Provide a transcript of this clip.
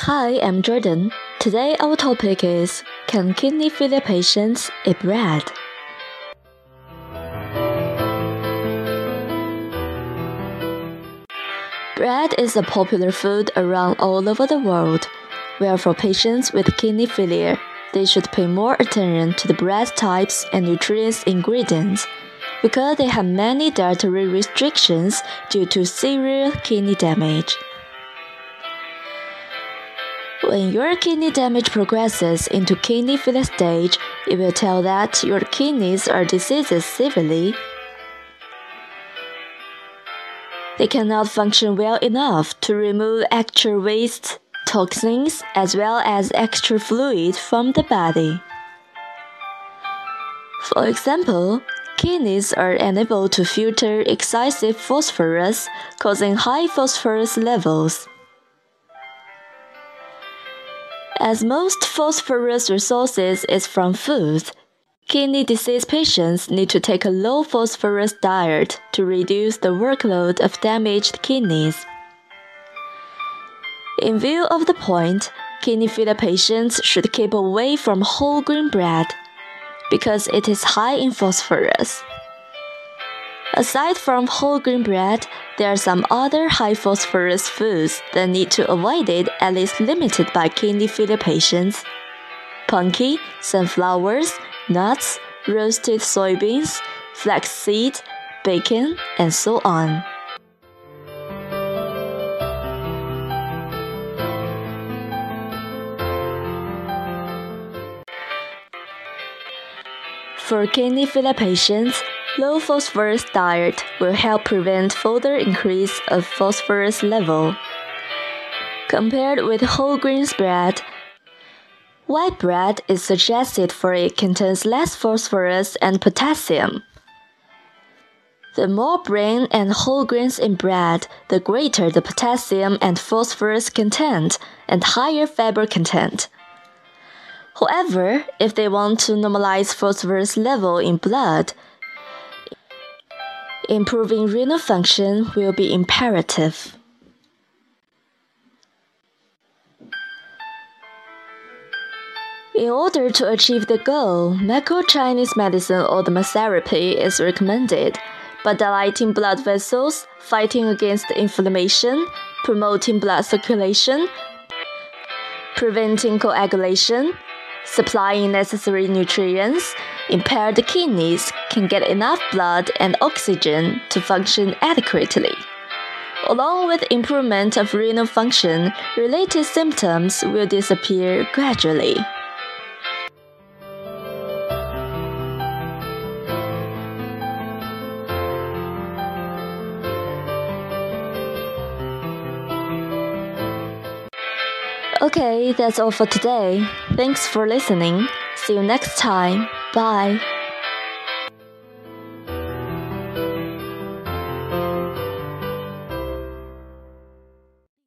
Hi, I'm Jordan. Today our topic is, can kidney failure patients eat bread? Bread is a popular food around all over the world, where for patients with kidney failure, they should pay more attention to the bread types and nutrient ingredients, because they have many dietary restrictions due to severe kidney damage.When your kidney damage progresses into kidney failure stage, it will tell that your kidneys are diseased severely. They cannot function well enough to remove extra waste, toxins, as well as extra fluid from the body. For example, kidneys are unable to filter excessive phosphorus, causing high phosphorus levels.As most phosphorus resources is from food, kidney disease patients need to take a low phosphorus diet to reduce the workload of damaged kidneys. In view of the point, kidney failure patients should keep away from whole grain bread because it is high in phosphorus. Aside from whole grain bread, there are some other high phosphorus foods that need to avoid it at least limited by kidney failure patients. Pumpkin, sunflowers, nuts, roasted soybeans, flaxseed, bacon, and so on. For kidney failure patients,Low phosphorus diet will help prevent further increase of phosphorus level. Compared with whole grain bread, white bread is suggested for it contains less phosphorus and potassium. The more bran and whole grains in bread, the greater the potassium and phosphorus content and higher fiber content.However, if they want to normalize phosphorus level in blood,Improving renal function will be imperative. In order to achieve the goal, micro-Chinese medicine or thermotherapy is recommended by dilating blood vessels, fighting against inflammation, promoting blood circulation, preventing coagulation, supplying necessary nutrients,Impaired kidneys can get enough blood and oxygen to function adequately. Along with improvement of renal function, related symptoms will disappear gradually. Okay, that's all for today. Thanks for listening. See you next time. Bye.